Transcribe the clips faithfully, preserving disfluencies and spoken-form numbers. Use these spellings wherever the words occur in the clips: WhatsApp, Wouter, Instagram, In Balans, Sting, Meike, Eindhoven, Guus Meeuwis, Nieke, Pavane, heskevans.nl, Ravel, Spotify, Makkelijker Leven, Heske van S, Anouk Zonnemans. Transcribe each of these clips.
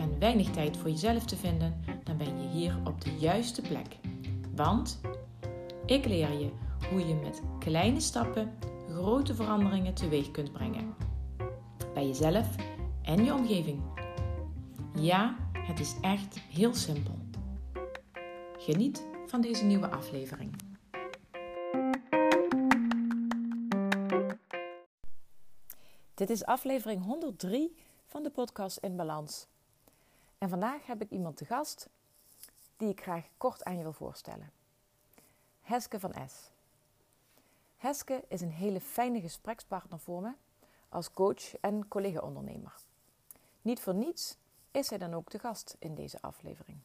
en weinig tijd voor jezelf te vinden, dan ben je hier op de juiste plek. Want ik leer je hoe je met kleine stappen grote veranderingen teweeg kunt brengen. Bij jezelf en je omgeving. Ja, het is echt heel simpel. Geniet van deze nieuwe aflevering. Dit is aflevering honderddrie van de podcast In Balans. En vandaag heb ik iemand te gast die ik graag kort aan je wil voorstellen. Heske van S. Heske is een hele fijne gesprekspartner voor me als coach en collega-ondernemer. Niet voor niets is zij dan ook te gast in deze aflevering.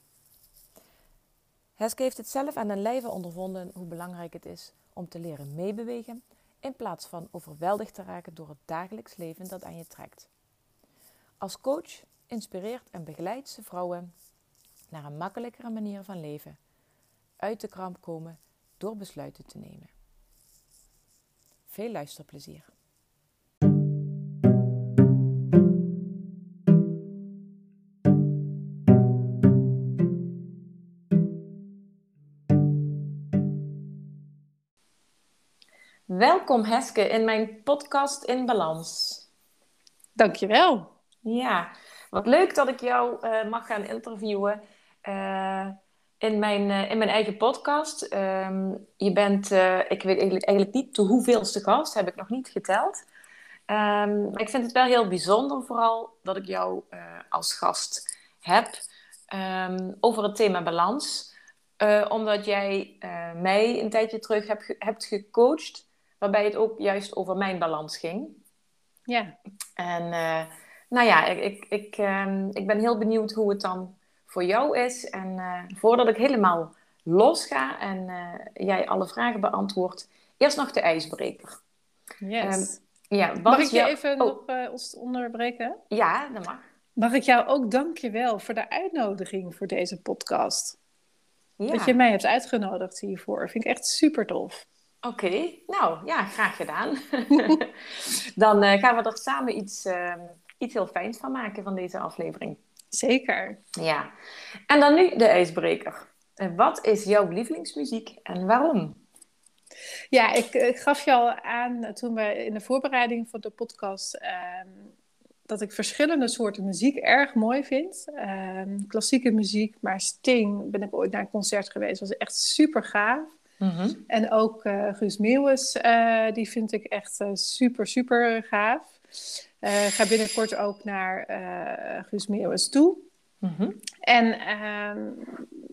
Heske heeft het zelf aan den lijve ondervonden hoe belangrijk het is om te leren meebewegen in plaats van overweldigd te raken door het dagelijks leven dat aan je trekt. Als coach inspireert en begeleidt ze vrouwen naar een makkelijkere manier van leven, uit de kramp komen door besluiten te nemen. Veel luisterplezier. Welkom Heske in mijn podcast In Balans. Dankjewel. Ja, wat leuk dat ik jou uh, mag gaan interviewen uh, in, mijn, uh, in mijn eigen podcast. Um, je bent, uh, ik weet eigenlijk, eigenlijk niet de hoeveelste gast, heb ik nog niet geteld. Um, maar ik vind het wel heel bijzonder vooral dat ik jou uh, als gast heb um, over het thema balans. Uh, omdat jij uh, mij een tijdje terug hebt, ge- hebt gecoacht, waarbij het ook juist over mijn balans ging. Ja. En... Uh, Nou ja, ik, ik, ik, um, ik ben heel benieuwd hoe het dan voor jou is. En uh, voordat ik helemaal los ga en uh, jij alle vragen beantwoordt, eerst nog de ijsbreker. Yes. Um, ja, mag ik je jou... even oh. nog uh, ons onderbreken? Ja, dat mag. Mag ik jou ook dankjewel voor de uitnodiging voor deze podcast. Ja. Dat je mij hebt uitgenodigd hiervoor. Vind ik echt super tof. Oké, okay. Nou ja, graag gedaan. Dan uh, gaan we er samen iets... Uh, Iets heel fijns van maken van deze aflevering. Zeker. Ja. En dan nu de ijsbreker. Wat is jouw lievelingsmuziek en waarom? Ja, ik, ik gaf je al aan toen we in de voorbereiding van de podcast... Uh, dat ik verschillende soorten muziek erg mooi vind. Uh, klassieke muziek, maar Sting ben ik ooit naar een concert geweest. Dat was echt super gaaf. Mm-hmm. En ook uh, Guus Meeuwis, uh, die vind ik echt uh, super, super gaaf. Ik uh, ga binnenkort ook naar uh, Guus Meeuwis toe. Mm-hmm. En uh,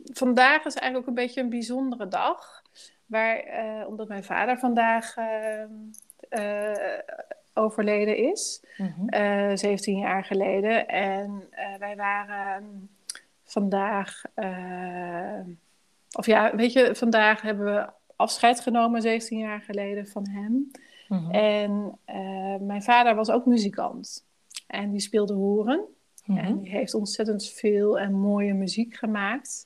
vandaag is eigenlijk ook een beetje een bijzondere dag. Waar, uh, omdat mijn vader vandaag uh, uh, overleden is. Mm-hmm. Uh, zeventien jaar geleden. En uh, wij waren vandaag... Uh, of ja, weet je, vandaag hebben we afscheid genomen zeventien jaar geleden van hem... Mm-hmm. En uh, mijn vader was ook muzikant. En die speelde horen. Mm-hmm. En die heeft ontzettend veel en mooie muziek gemaakt.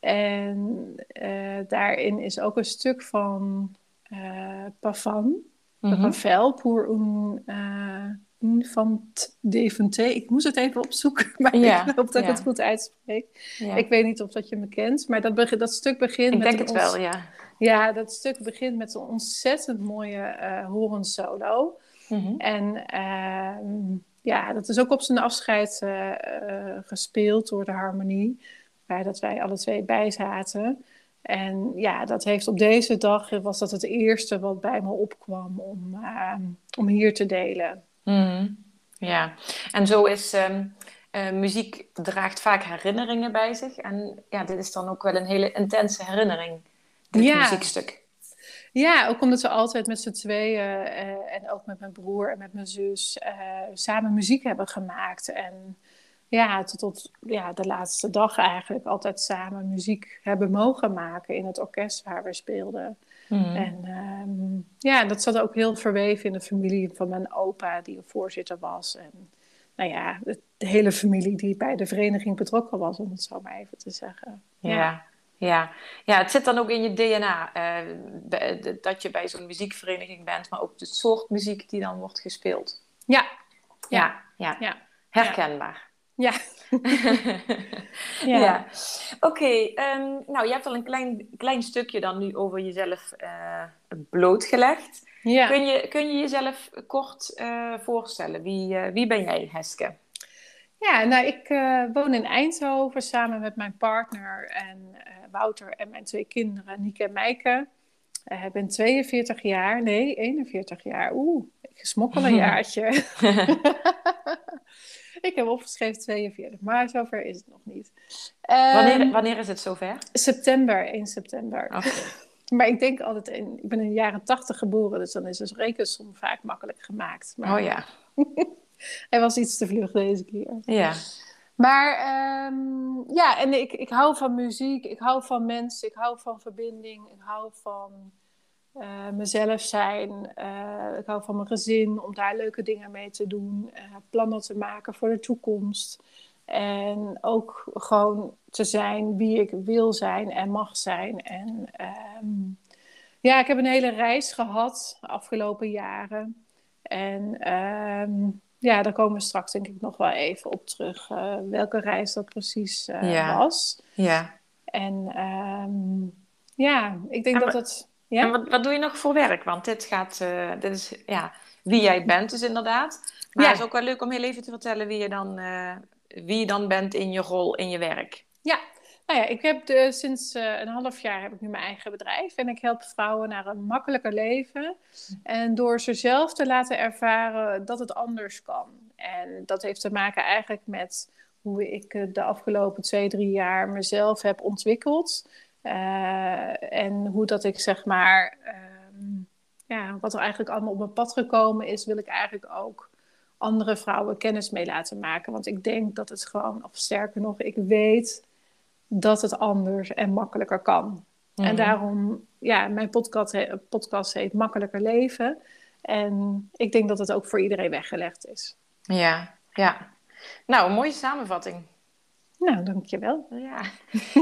En uh, daarin is ook een stuk van uh, Pavane. Mm-hmm. Ravel, Pour une uh, infante défunte. Ik moest het even opzoeken, maar ja, ik hoop dat ja. ik het goed uitspreek. Ja. Ik weet niet of dat je me kent, maar dat, be- dat stuk begint ik met... Ik denk het ons- wel, ja. Ja, dat stuk begint met een ontzettend mooie uh, horensolo. Mm-hmm. En uh, ja, dat is ook op zijn afscheid uh, uh, gespeeld door de harmonie. Waar dat wij alle twee bij zaten. En ja, dat heeft op deze dag, was dat het eerste wat bij me opkwam om, uh, om hier te delen. Mm-hmm. Ja, en zo is... Um... Uh, muziek draagt vaak herinneringen bij zich. En ja, dit is dan ook wel een hele intense herinnering. Dit ja. muziekstuk. Ja, ook omdat we altijd met z'n tweeën... Uh, en ook met mijn broer en met mijn zus... Uh, samen muziek hebben gemaakt. En ja, tot ja, de laatste dag eigenlijk altijd samen muziek hebben mogen maken in het orkest waar we speelden. Mm. En um, ja, dat zat ook heel verweven in de familie van mijn opa, die voorzitter was. En nou ja, de, de hele familie die bij de vereniging betrokken was, om het zo maar even te zeggen. Ja. ja. Ja. ja, het zit dan ook in je D N A, eh, dat je bij zo'n muziekvereniging bent, maar ook de soort muziek die dan wordt gespeeld. Ja. Ja. ja. ja. Herkenbaar. Ja. ja. ja. Oké, okay, um, nou je hebt al een klein, klein stukje dan nu over jezelf uh, blootgelegd. Ja. Kun je, kun je jezelf kort uh, voorstellen? Wie, uh, wie ben jij, Heske? Ja, nou, ik uh, woon in Eindhoven samen met mijn partner en uh, Wouter en mijn twee kinderen, Nieke en Meike. Ik uh, ben tweeënveertig jaar, nee, eenenveertig jaar. Oeh, ik smokkel een jaartje. Ik heb opgeschreven tweeënveertig, maar zover is het nog niet. Um, wanneer, wanneer is het zover? September, één september. Okay. Maar ik denk altijd, in, ik ben in de jaren tachtig geboren, dus dan is de rekensom vaak makkelijk gemaakt. Maar... Oh ja. Hij was iets te vlug deze keer. Ja. Maar um, ja, en ik, ik hou van muziek, ik hou van mensen, ik hou van verbinding, ik hou van uh, mezelf zijn, uh, ik hou van mijn gezin, om daar leuke dingen mee te doen, uh, plannen te maken voor de toekomst. En ook gewoon te zijn wie ik wil zijn en mag zijn. En um, ja, ik heb een hele reis gehad de afgelopen jaren. En um, ja, daar komen we straks denk ik nog wel even op terug. Uh, welke reis dat precies uh, ja. was. Ja. En um, ja, ik denk en dat het... Ja? En wat, wat doe je nog voor werk? Want dit gaat... Uh, dit is ja, wie jij bent dus inderdaad. Maar ja. Het is ook wel leuk om heel even te vertellen wie je dan... Uh, Wie je dan bent in je rol, in je werk? Ja, nou ja, ik heb de, sinds uh, een half jaar heb ik nu mijn eigen bedrijf. En ik help vrouwen naar een makkelijker leven. En door ze zelf te laten ervaren dat het anders kan. En dat heeft te maken eigenlijk met hoe ik uh, de afgelopen twee, drie jaar mezelf heb ontwikkeld. Uh, en hoe dat ik zeg maar, um, ja, wat er eigenlijk allemaal op mijn pad gekomen is, wil ik eigenlijk ook... andere vrouwen kennis mee laten maken. Want ik denk dat het gewoon, of sterker nog, ik weet dat het anders en makkelijker kan. Mm-hmm. En daarom, ja, mijn podcast, he- podcast heet Makkelijker Leven. En ik denk dat het ook voor iedereen weggelegd is. Ja, ja. Nou, een mooie samenvatting. Nou, dankjewel. Ja.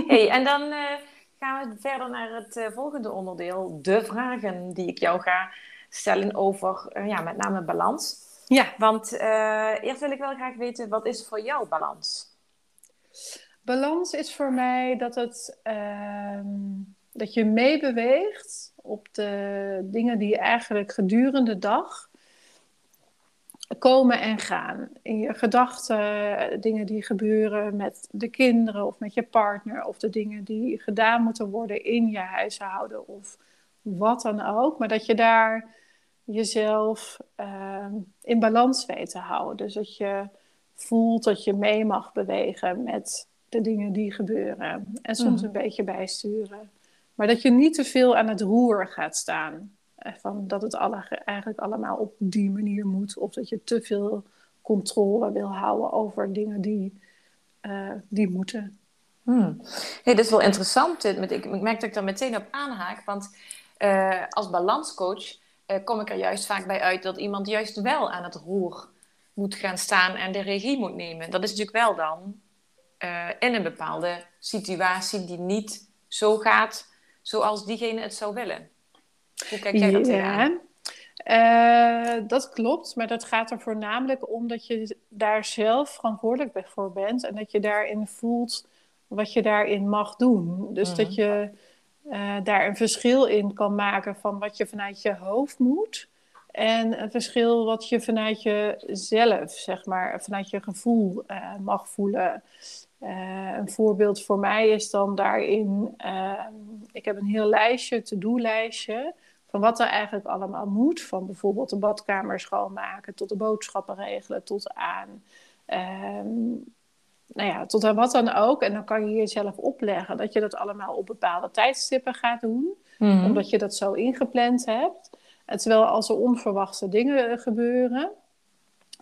Hey, en dan uh, gaan we verder naar het uh, volgende onderdeel. De vragen die ik jou ga stellen over, uh, ja, met name balans. Ja, want uh, eerst wil ik wel graag weten, wat is voor jou balans? Balans is voor mij dat, het, uh, dat je meebeweegt op de dingen die eigenlijk gedurende de dag komen en gaan. In je gedachten, dingen die gebeuren met de kinderen of met je partner... of de dingen die gedaan moeten worden in je huishouden of wat dan ook. Maar dat je daar... jezelf uh, in balans weet te houden. Dus dat je voelt dat je mee mag bewegen met de dingen die gebeuren. En soms mm. een beetje bijsturen. Maar dat je niet te veel aan het roer gaat staan. Van dat het alle, eigenlijk allemaal op die manier moet. Of dat je te veel controle wil houden over dingen die, uh, die moeten. Mm. Hey, dat is wel interessant. Ik merk dat ik daar meteen op aanhaak. Want uh, als balanscoach... Uh, kom ik er juist vaak bij uit dat iemand juist wel aan het roer moet gaan staan en de regie moet nemen. Dat is natuurlijk wel dan uh, in een bepaalde situatie die niet zo gaat zoals diegene het zou willen. Hoe kijk jij dat tegenaan? Ja, uh, dat klopt, maar dat gaat er voornamelijk om dat je daar zelf verantwoordelijk voor bent en dat je daarin voelt wat je daarin mag doen. Dus mm-hmm. dat je... Uh, daar een verschil in kan maken van wat je vanuit je hoofd moet. En een verschil wat je vanuit jezelf, zeg maar, vanuit je gevoel uh, mag voelen. Uh, een voorbeeld voor mij is dan daarin... Uh, ik heb een heel lijstje, to-do-lijstje, van wat er eigenlijk allemaal moet. Van bijvoorbeeld de badkamer schoonmaken, tot de boodschappen regelen, tot aan... Um, Nou ja, tot aan wat dan ook. En dan kan je jezelf opleggen dat je dat allemaal op bepaalde tijdstippen gaat doen. Mm-hmm. Omdat je dat zo ingepland hebt. En terwijl als er onverwachte dingen gebeuren,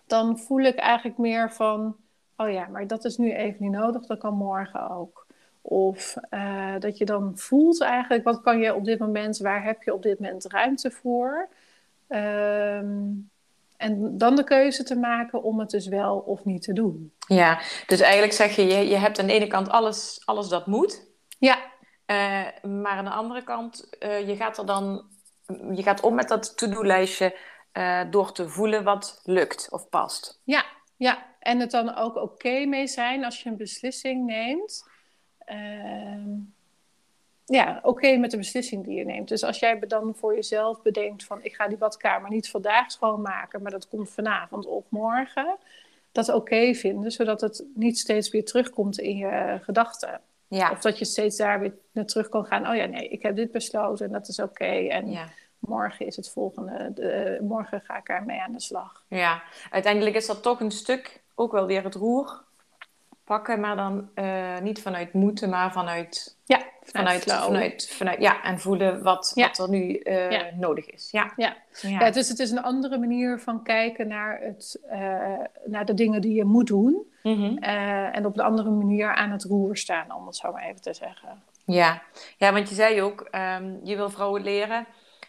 dan voel ik eigenlijk meer van... oh ja, maar dat is nu even niet nodig, dat kan morgen ook. Of uh, dat je dan voelt eigenlijk, wat kan je op dit moment, waar heb je op dit moment ruimte voor? Um, en dan de keuze te maken om het dus wel of niet te doen. Ja, dus eigenlijk zeg je, je, je hebt aan de ene kant alles, alles dat moet. Ja. Uh, maar aan de andere kant, uh, je gaat er dan, je gaat om met dat to-do-lijstje uh, door te voelen wat lukt of past. Ja, ja. En het dan ook oké mee zijn als je een beslissing neemt. Uh, ja, oké met de beslissing die je neemt. Dus als jij dan voor jezelf bedenkt van... ik ga die badkamer niet vandaag schoonmaken... maar dat komt vanavond of morgen. Dat oké vinden, zodat het niet steeds weer terugkomt in je gedachten. Ja. Of dat je steeds daar weer naar terug kan gaan. Oh ja, nee, ik heb dit besloten en dat is oké. En ja. Morgen is het volgende. De, morgen ga ik daarmee aan de slag. Ja, uiteindelijk is dat toch een stuk... ook wel weer het roer pakken, maar dan uh, niet vanuit moeten, maar vanuit... Ja, vanuit, vanuit, vanuit, vanuit ja, en voelen wat, ja. wat er nu uh, ja. nodig is. Ja. Ja. Ja. Ja, dus het is een andere manier van kijken naar, het, uh, naar de dingen die je moet doen. Mm-hmm. Uh, en op een andere manier aan het roer staan, om het zo maar even te zeggen. Ja, ja, want je zei ook, um, je wil vrouwen leren,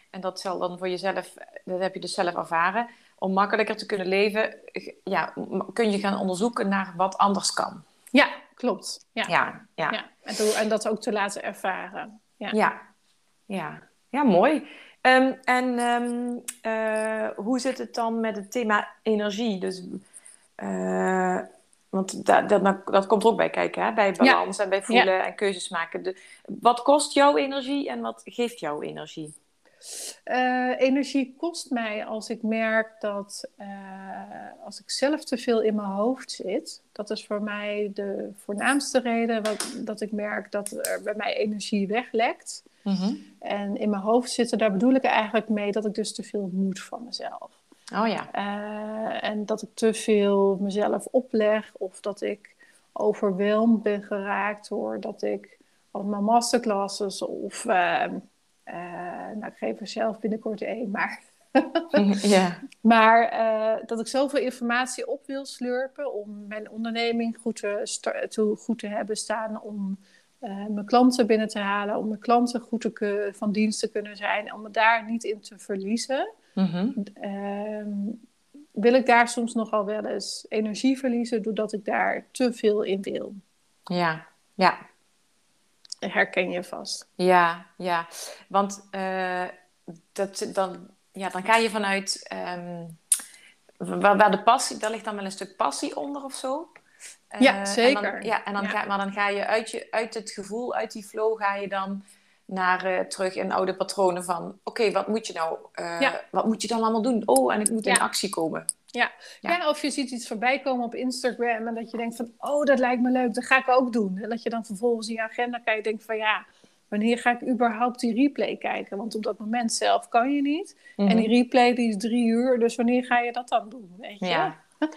en dat zal dan voor jezelf, dat heb je dus zelf ervaren... Om makkelijker te kunnen leven, ja, kun je gaan onderzoeken naar wat anders kan. Ja, klopt. Ja, ja, ja. ja. En, te, en dat ook te laten ervaren. Ja, ja, ja. ja mooi. Um, en um, uh, hoe zit het dan met het thema energie? Dus, uh, want dat, dat, dat komt er ook bij kijken, hè? Bij balans ja. en bij voelen ja. en keuzes maken. De, wat kost jouw energie en wat geeft jouw energie? Uh, energie kost mij als ik merk dat uh, als ik zelf te veel in mijn hoofd zit. Dat is voor mij de voornaamste reden wat, dat ik merk dat er bij mij energie weglekt. Mm-hmm. En in mijn hoofd zitten, daar bedoel ik eigenlijk mee dat ik dus te veel moet van mezelf. Oh ja. Uh, en dat ik te veel mezelf opleg of dat ik overweldigd ben geraakt door dat ik op mijn masterclasses of... Uh, Uh, nou, ik geef er zelf binnenkort één, maar... yeah. Maar uh, dat ik zoveel informatie op wil slurpen... om mijn onderneming goed te, sta- te, goed te hebben staan... om uh, mijn klanten binnen te halen... om mijn klanten goed te ke- van dienst te kunnen zijn... om me daar niet in te verliezen... Mm-hmm. Uh, wil ik daar soms nogal wel eens energie verliezen... doordat ik daar te veel in wil. Ja, ja. Herken je vast. Ja, ja. Want uh, dat, dan, ja, dan ga je vanuit... Um, waar, waar de passie... Daar ligt dan wel een stuk passie onder of zo. Uh, ja, zeker. En dan, ja, en dan ja. Ga, maar dan ga je uit, je uit het gevoel, uit die flow... ga je dan naar uh, terug in oude patronen van... Oké, okay, wat moet je nou... Uh, ja. Wat moet je dan allemaal doen? Oh, en ik moet ja. in actie komen. Ja. Ja. ja, of je ziet iets voorbij komen op Instagram... en dat je denkt van, oh, dat lijkt me leuk, dat ga ik ook doen. En dat je dan vervolgens in je agenda kan je denken van... ja, wanneer ga ik überhaupt die replay kijken? Want op dat moment zelf kan je niet. Mm-hmm. En die replay die is drie uur, dus wanneer ga je dat dan doen? Weet je? Ja.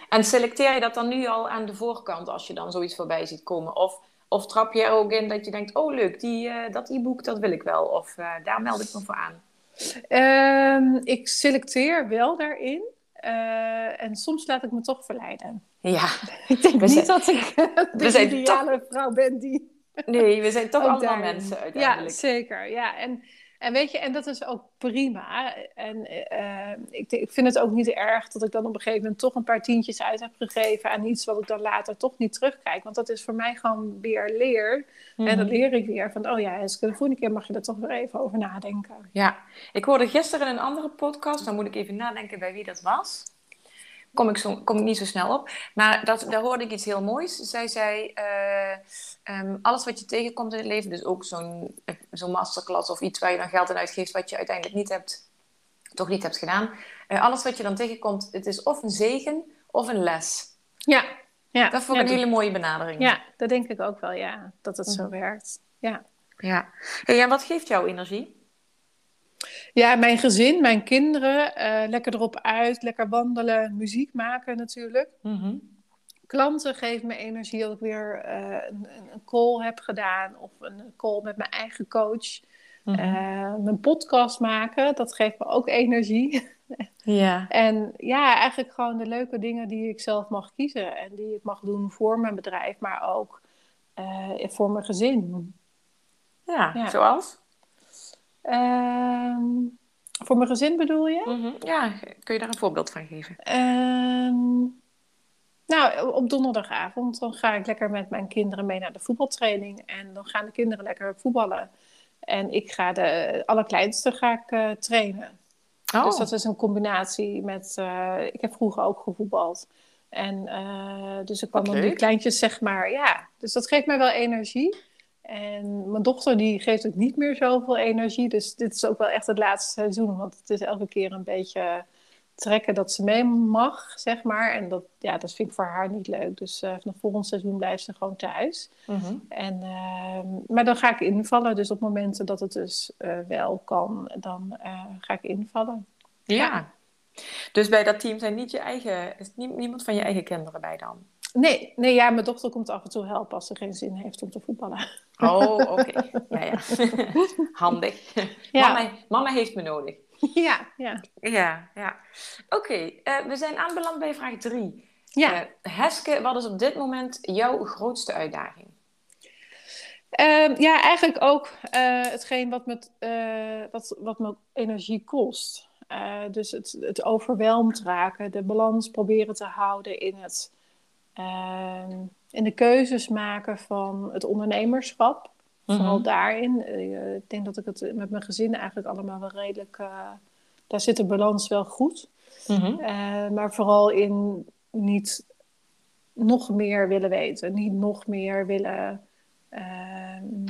En selecteer je dat dan nu al aan de voorkant... als je dan zoiets voorbij ziet komen? Of, of trap je er ook in dat je denkt... oh, leuk, die, uh, dat e-book, dat wil ik wel. Of uh, daar meld ik me voor aan. Um, ik selecteer wel daarin... Uh, en soms laat ik me toch verleiden. Ja. Ik denk we niet zijn, dat ik de ideale toch... vrouw ben die... Nee, we zijn toch allemaal daarin. Mensen uiteindelijk. Ja, zeker. Ja, en, en weet je, en dat is ook prima. En uh, ik, ik vind het ook niet erg dat ik dan op een gegeven moment toch een paar tientjes uit heb gegeven aan iets wat ik dan later toch niet terugkijk. Want dat is voor mij gewoon weer leer. Mm-hmm. En dan leer ik weer van, oh ja, de volgende keer mag je er toch weer even over nadenken. Ja, ik hoorde gisteren in een andere podcast, dan moet ik even nadenken bij wie dat was. Kom ik, zo, kom ik niet zo snel op. Maar dat, daar hoorde ik iets heel moois. Zij zei, uh, um, alles wat je tegenkomt in het leven... dus ook zo'n, zo'n masterclass of iets waar je dan geld aan uitgeeft... wat je uiteindelijk niet hebt, toch niet hebt gedaan. Uh, alles wat je dan tegenkomt, het is of een zegen of een les. Ja. ja dat vond ik ja, een hele dat, mooie benadering. Ja, dat denk ik ook wel, ja. Dat het mm-hmm. zo werkt. Ja. Ja. Hey, en wat geeft jou energie? Ja, mijn gezin, mijn kinderen, uh, lekker erop uit, lekker wandelen, muziek maken natuurlijk. Mm-hmm. Klanten geven me energie als ik weer uh, een, een call heb gedaan of een call met mijn eigen coach. Mm-hmm. Uh, mijn podcast maken, dat geeft me ook energie. Ja. En ja, eigenlijk gewoon de leuke dingen die ik zelf mag kiezen. En die ik mag doen voor mijn bedrijf, maar ook uh, voor mijn gezin. Ja, ja. Zoals? Uh, voor mijn gezin bedoel je? Mm-hmm. Ja, kun je daar een voorbeeld van geven? Uh, nou, op donderdagavond dan ga ik lekker met mijn kinderen mee naar de voetbaltraining. En dan gaan de kinderen lekker voetballen. En ik ga de allerkleinste ga ik, uh, trainen. Oh. Dus dat is een combinatie met... Uh, ik heb vroeger ook gevoetbald. En uh, dus ik kwam dan die kleintjes, zeg maar. Ja, dus dat geeft mij wel energie. En mijn dochter die geeft ook niet meer zoveel energie. Dus dit is ook wel echt het laatste seizoen. Want het is elke keer een beetje trekken dat ze mee mag, zeg maar. En dat, ja, dat vind ik voor haar niet leuk. Dus uh, vanaf volgend seizoen blijft ze gewoon thuis. Mm-hmm. En, uh, maar dan ga ik invallen. Dus op momenten dat het dus uh, wel kan, dan uh, ga ik invallen. Ja. Ja. Dus bij dat team zijn niet je eigen, is nie, niemand van je eigen kinderen bij dan? Nee, nee, ja, mijn dochter komt af en toe helpen als ze geen zin heeft om te voetballen. Oh, oké. Okay. Ja, ja. Handig. Ja. Mama, mama heeft me nodig. Ja, ja. Ja, ja. Oké, okay, uh, we zijn aanbeland bij vraag drie. Ja. Uh, Heske, wat is op dit moment jouw grootste uitdaging? Uh, ja, eigenlijk ook uh, hetgeen wat me, uh, wat, wat me energie kost. Uh, dus het, het overweldigd raken, de balans proberen te houden in het... Uh, en de keuzes maken van het ondernemerschap. Mm-hmm. Vooral daarin. Uh, ik denk dat ik het met mijn gezin eigenlijk allemaal wel redelijk... Uh, daar zit de balans wel goed. Mm-hmm. Uh, maar vooral in niet nog meer willen weten. Niet nog meer willen... Uh,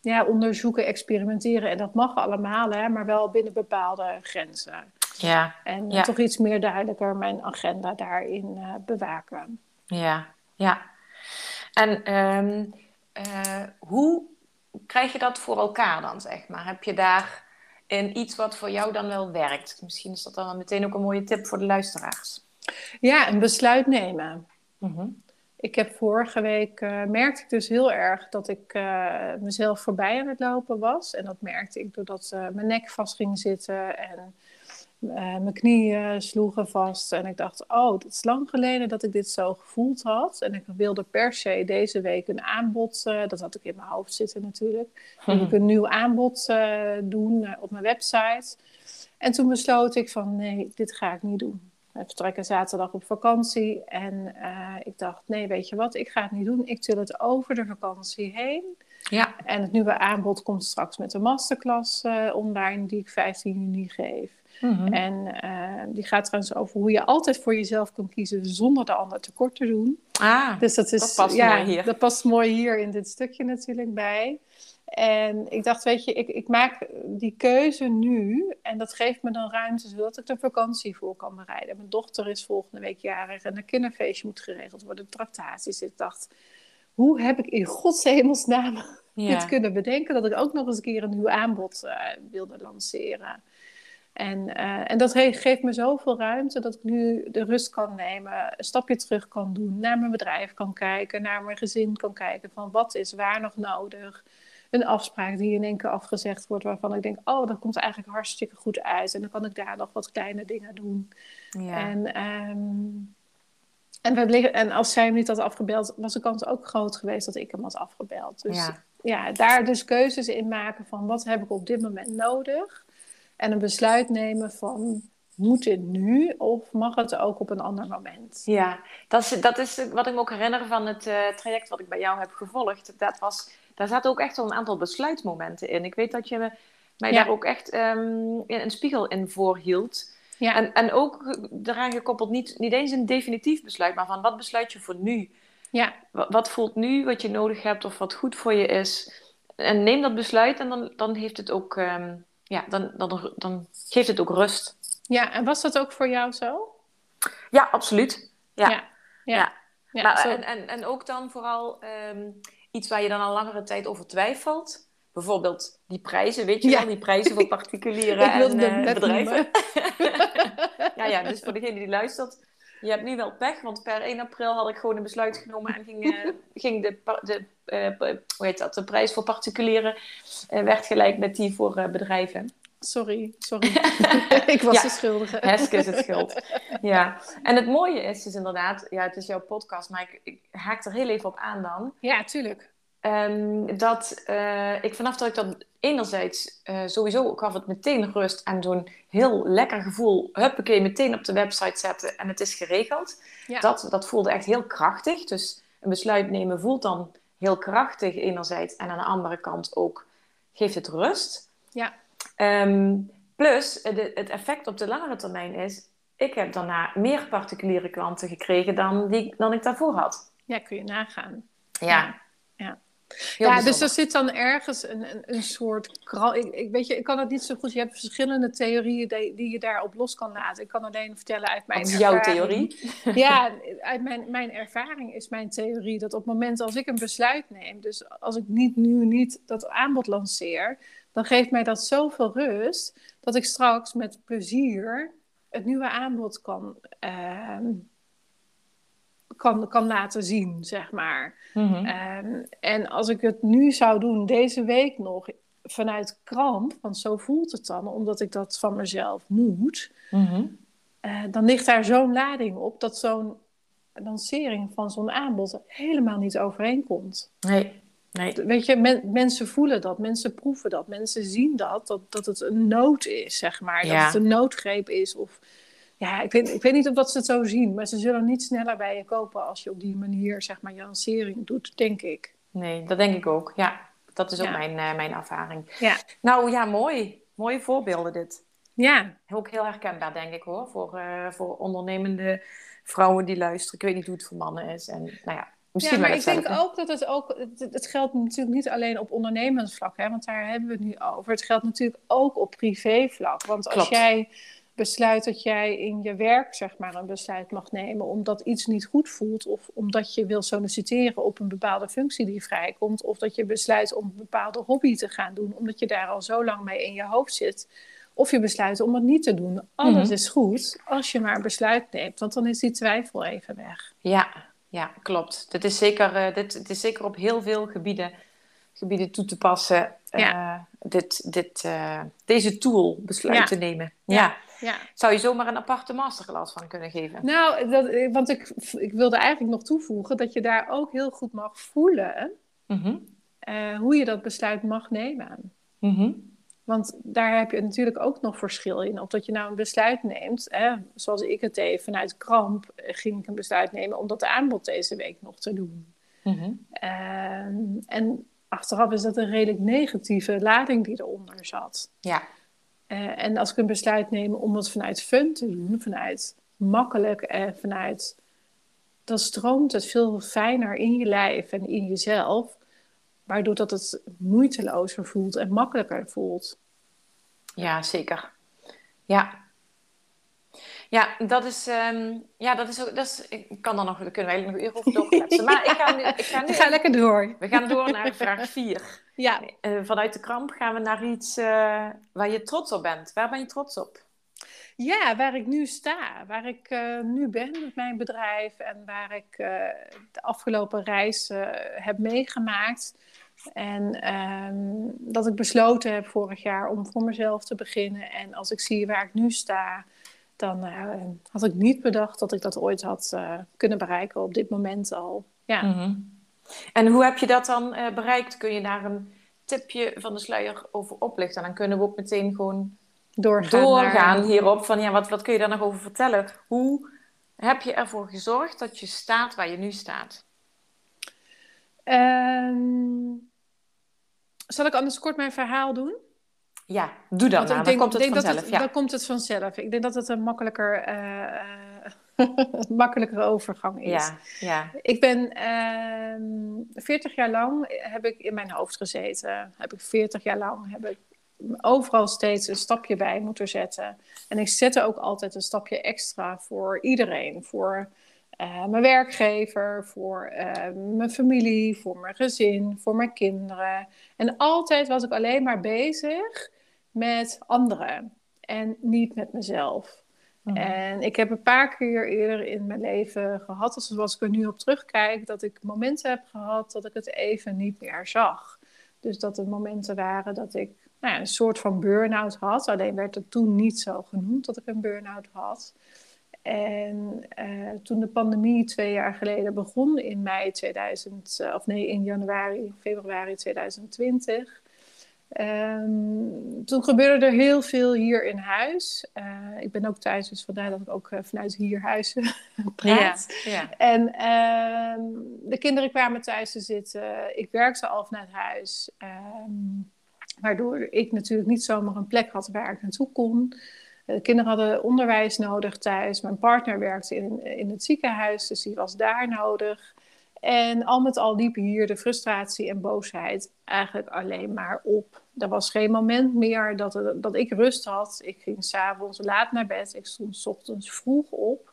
ja, onderzoeken, experimenteren. En dat mag allemaal, hè, maar wel binnen bepaalde grenzen. Ja, en ja. Toch iets meer duidelijker mijn agenda daarin uh, bewaken. Ja, ja. En um, uh, hoe krijg je dat voor elkaar dan, zeg maar? Heb je daarin iets wat voor jou dan wel werkt? Misschien is dat dan meteen ook een mooie tip voor de luisteraars. Ja, een besluit nemen. Mm-hmm. Ik heb vorige week, uh, merkte ik dus heel erg dat ik uh, mezelf voorbij aan het lopen was. En dat merkte ik doordat uh, mijn nek vast ging zitten en... Uh, mijn knieën sloegen vast en ik dacht, oh, het is lang geleden dat ik dit zo gevoeld had. En ik wilde per se deze week een aanbod, uh, dat had ik in mijn hoofd zitten natuurlijk, hmm. ik een nieuw aanbod uh, doen uh, op mijn website. En toen besloot ik van, nee, dit ga ik niet doen. We vertrekken zaterdag op vakantie en uh, ik dacht, nee, weet je wat, ik ga het niet doen. Ik til het over de vakantie heen. Ja. En het nieuwe aanbod komt straks met een masterclass uh, online die ik vijftien juni geef. Mm-hmm. En uh, die gaat trouwens over hoe je altijd voor jezelf kunt kiezen zonder de ander tekort te doen. Ah, dus dat, is, dat past ja, mooi hier. Dat past mooi hier in dit stukje natuurlijk bij. En ik dacht, weet je, ik, ik maak die keuze nu. En dat geeft me dan ruimte zodat ik de vakantie voor kan bereiden. Mijn dochter is volgende week jarig en een kinderfeestje moet geregeld worden. Tractaties. Ik dacht, hoe heb ik in gods hemelsnaam ja. dit kunnen bedenken? Dat ik ook nog eens een keer een nieuw aanbod uh, wilde lanceren. En, uh, en dat he- geeft me zoveel ruimte dat ik nu de rust kan nemen, een stapje terug kan doen, naar mijn bedrijf kan kijken, naar mijn gezin kan kijken van wat is waar nog nodig. Een afspraak die in één keer afgezegd wordt waarvan ik denk, oh, dat komt eigenlijk hartstikke goed uit. En dan kan ik daar nog wat kleine dingen doen. Ja. En, um, en, we liggen, en als zij hem niet had afgebeld, was de kans ook groot geweest dat ik hem had afgebeld. Dus ja, ja daar dus keuzes in maken van wat heb ik op dit moment nodig. En een besluit nemen van, moet dit nu of mag het ook op een ander moment? Ja, dat is, dat is wat ik me ook herinner van het uh, traject wat ik bij jou heb gevolgd. Dat was, daar zaten ook echt wel een aantal besluitmomenten in. Ik weet dat je me, mij ja. daar ook echt um, in, een spiegel in voorhield. Ja. En, en ook daaraan gekoppeld niet, niet eens een definitief besluit, maar van wat besluit je voor nu? Ja. Wat, wat voelt nu, wat je nodig hebt of wat goed voor je is? En neem dat besluit en dan, dan heeft het ook... Um, Ja, dan, dan, dan geeft het ook rust. Ja, en was dat ook voor jou zo? Ja, absoluut. Ja, ja, ja. ja. ja maar, en, en, en ook dan vooral um, iets waar je dan al langere tijd over twijfelt. Bijvoorbeeld die prijzen, weet je ja. wel? Die prijzen voor particulieren en uh, bedrijven. ja, ja, dus voor degene die luistert. Je hebt nu wel pech, want per één april had ik gewoon een besluit genomen en ging, uh, ging de, de, uh, hoe heet dat, de prijs voor particulieren uh, werd gelijk met die voor uh, bedrijven. Sorry, sorry. Ik was ja, de schuldige. Heske is het schuld. Ja. En het mooie is dus inderdaad... Ja, het is jouw podcast, maar ik, ik haak er heel even op aan dan. Ja, tuurlijk. Um, dat uh, ik vanaf dat ik dat enerzijds uh, sowieso gaf het meteen rust en zo'n heel lekker gevoel, huppakee, meteen op de website zetten en het is geregeld. Ja. Dat, dat voelde echt heel krachtig. Dus een besluit nemen voelt dan heel krachtig enerzijds en aan de andere kant ook geeft het rust. Ja. Um, plus, de, het effect op de langere termijn is, ik heb daarna meer particuliere klanten gekregen dan, die, dan ik daarvoor had. Ja, kun je nagaan. Ja, ja. Ja. Ja, dus er zit dan ergens een, een, een soort kral. Ik, ik, weet je, ik kan het niet zo goed. Je hebt verschillende theorieën die, die je daarop los kan laten. Ik kan alleen vertellen uit mijn ervaring. Jouw theorie? Ja, uit mijn, mijn ervaring is mijn theorie dat op het moment als ik een besluit neem, dus als ik niet nu niet dat aanbod lanceer, dan geeft mij dat zoveel rust dat ik straks met plezier het nieuwe aanbod kan. Uh, Kan, kan laten zien, zeg maar. Mm-hmm. Um, en als ik het nu zou doen, deze week nog, vanuit kramp, want zo voelt het dan, omdat ik dat van mezelf moet, mm-hmm. uh, dan ligt daar zo'n lading op dat zo'n lancering van zo'n aanbod helemaal niet overeenkomt. Nee. nee. Weet je, men, mensen voelen dat, mensen proeven dat, mensen zien dat, dat, dat het een nood is, zeg maar. Ja. Dat het een noodgreep is, of... Ja, ik weet, ik weet niet of dat ze het zo zien. Maar ze zullen niet sneller bij je kopen als je op die manier, zeg maar, je lancering doet, denk ik. Nee, dat denk ik ook. Ja, dat is ook ja. mijn, uh, mijn ervaring. Ja. Nou ja, mooi. Mooie voorbeelden dit. Ja. Ook heel herkenbaar, denk ik hoor. Voor, uh, voor ondernemende vrouwen die luisteren. Ik weet niet hoe het voor mannen is. En, nou ja, misschien ja, maar ik denk hè? ook dat het ook... Het, het geldt natuurlijk niet alleen op ondernemersvlak, hè, want daar hebben we het nu over. Het geldt natuurlijk ook op privévlak. Want als Klopt. jij... besluit dat jij in je werk, zeg maar, een besluit mag nemen omdat iets niet goed voelt of omdat je wil solliciteren op een bepaalde functie die vrijkomt of dat je besluit om een bepaalde hobby te gaan doen omdat je daar al zo lang mee in je hoofd zit of je besluit om het niet te doen. Alles mm-hmm. is goed als je maar een besluit neemt, want dan is die twijfel even weg. Ja, ja, klopt. Dit is zeker, uh, dit, dit is zeker op heel veel gebieden, gebieden toe te passen. Ja. Uh, dit, dit, uh, deze tool besluit ja. te nemen. Ja. ja. Ja. Zou je zomaar een aparte masterclass van kunnen geven? Nou, dat, want ik, ik wilde eigenlijk nog toevoegen dat je daar ook heel goed mag voelen mm-hmm. uh, hoe je dat besluit mag nemen. Mm-hmm. Want daar heb je natuurlijk ook nog verschil in. Of dat je nou een besluit neemt, hè, zoals ik het deed vanuit kramp, ging ik een besluit nemen om dat aanbod deze week nog te doen. Mm-hmm. Uh, en achteraf is dat een redelijk negatieve lading die eronder zat. Ja. Uh, en als ik een besluit neem om het vanuit fun te doen, vanuit makkelijk en vanuit... dan stroomt het veel fijner in je lijf en in jezelf, waardoor dat het moeitelozer voelt en makkelijker voelt. Ja, zeker. Ja. Ja, dat is... Um, ja, dat is ook... Dat is, ik kan dan nog... Daar kunnen we eigenlijk nog een uur over doorkletsen. Maar ik ga nu... Ik ga nu we gaan lekker door. We gaan door naar vraag vier. Ja. Uh, vanuit de kramp gaan we naar iets uh, waar je trots op bent. Waar ben je trots op? Ja, waar ik nu sta. Waar ik uh, nu ben met mijn bedrijf. En waar ik uh, de afgelopen reis uh, heb meegemaakt. En um, dat ik besloten heb vorig jaar om voor mezelf te beginnen. En als ik zie waar ik nu sta... dan uh, had ik niet bedacht dat ik dat ooit had uh, kunnen bereiken op dit moment al. Ja. Mm-hmm. En hoe heb je dat dan uh, bereikt? Kun je daar een tipje van de sluier over oplichten? Dan kunnen we ook meteen gewoon doorgaan, doorgaan naar... hierop. Van, ja, wat, wat kun je daar nog over vertellen? Hoe heb je ervoor gezorgd dat je staat waar je nu staat? Um, zal ik anders kort mijn verhaal doen? Ja, doe dat maar. Dan komt het vanzelf. Het, ja. Dan komt het vanzelf. Ik denk dat het een makkelijker, uh, makkelijkere overgang is. Ja, ja. Ik ben uh, veertig jaar lang heb ik in mijn hoofd gezeten. Heb ik veertig jaar lang heb ik overal steeds een stapje bij moeten zetten. En ik zette ook altijd een stapje extra voor iedereen. Voor uh, mijn werkgever, voor uh, mijn familie, voor mijn gezin, voor mijn kinderen. En altijd was ik alleen maar bezig... met anderen en niet met mezelf. Mm. En ik heb een paar keer eerder in mijn leven gehad... Dus zoals ik er nu op terugkijk... dat ik momenten heb gehad dat ik het even niet meer zag. Dus dat er momenten waren dat ik nou ja, een soort van burn-out had. Alleen werd het toen niet zo genoemd dat ik een burn-out had. En uh, toen de pandemie twee jaar geleden begon in mei tweeduizend, of nee, in januari, februari tweeduizend twintig. Um, toen gebeurde er heel veel hier in huis. Uh, ik ben ook thuis, dus vandaar dat ik ook uh, vanuit hier huizen praat. Ja, ja. En um, de kinderen kwamen thuis te zitten. Ik werkte al vanuit huis. Um, waardoor ik natuurlijk niet zomaar een plek had waar ik naartoe kon. De kinderen hadden onderwijs nodig thuis. Mijn partner werkte in, in het ziekenhuis, dus die was daar nodig. En al met al liep hier de frustratie en boosheid eigenlijk alleen maar op. Er was geen moment meer dat, er, dat ik rust had. Ik ging 's avonds laat naar bed. Ik stond 's ochtends vroeg op.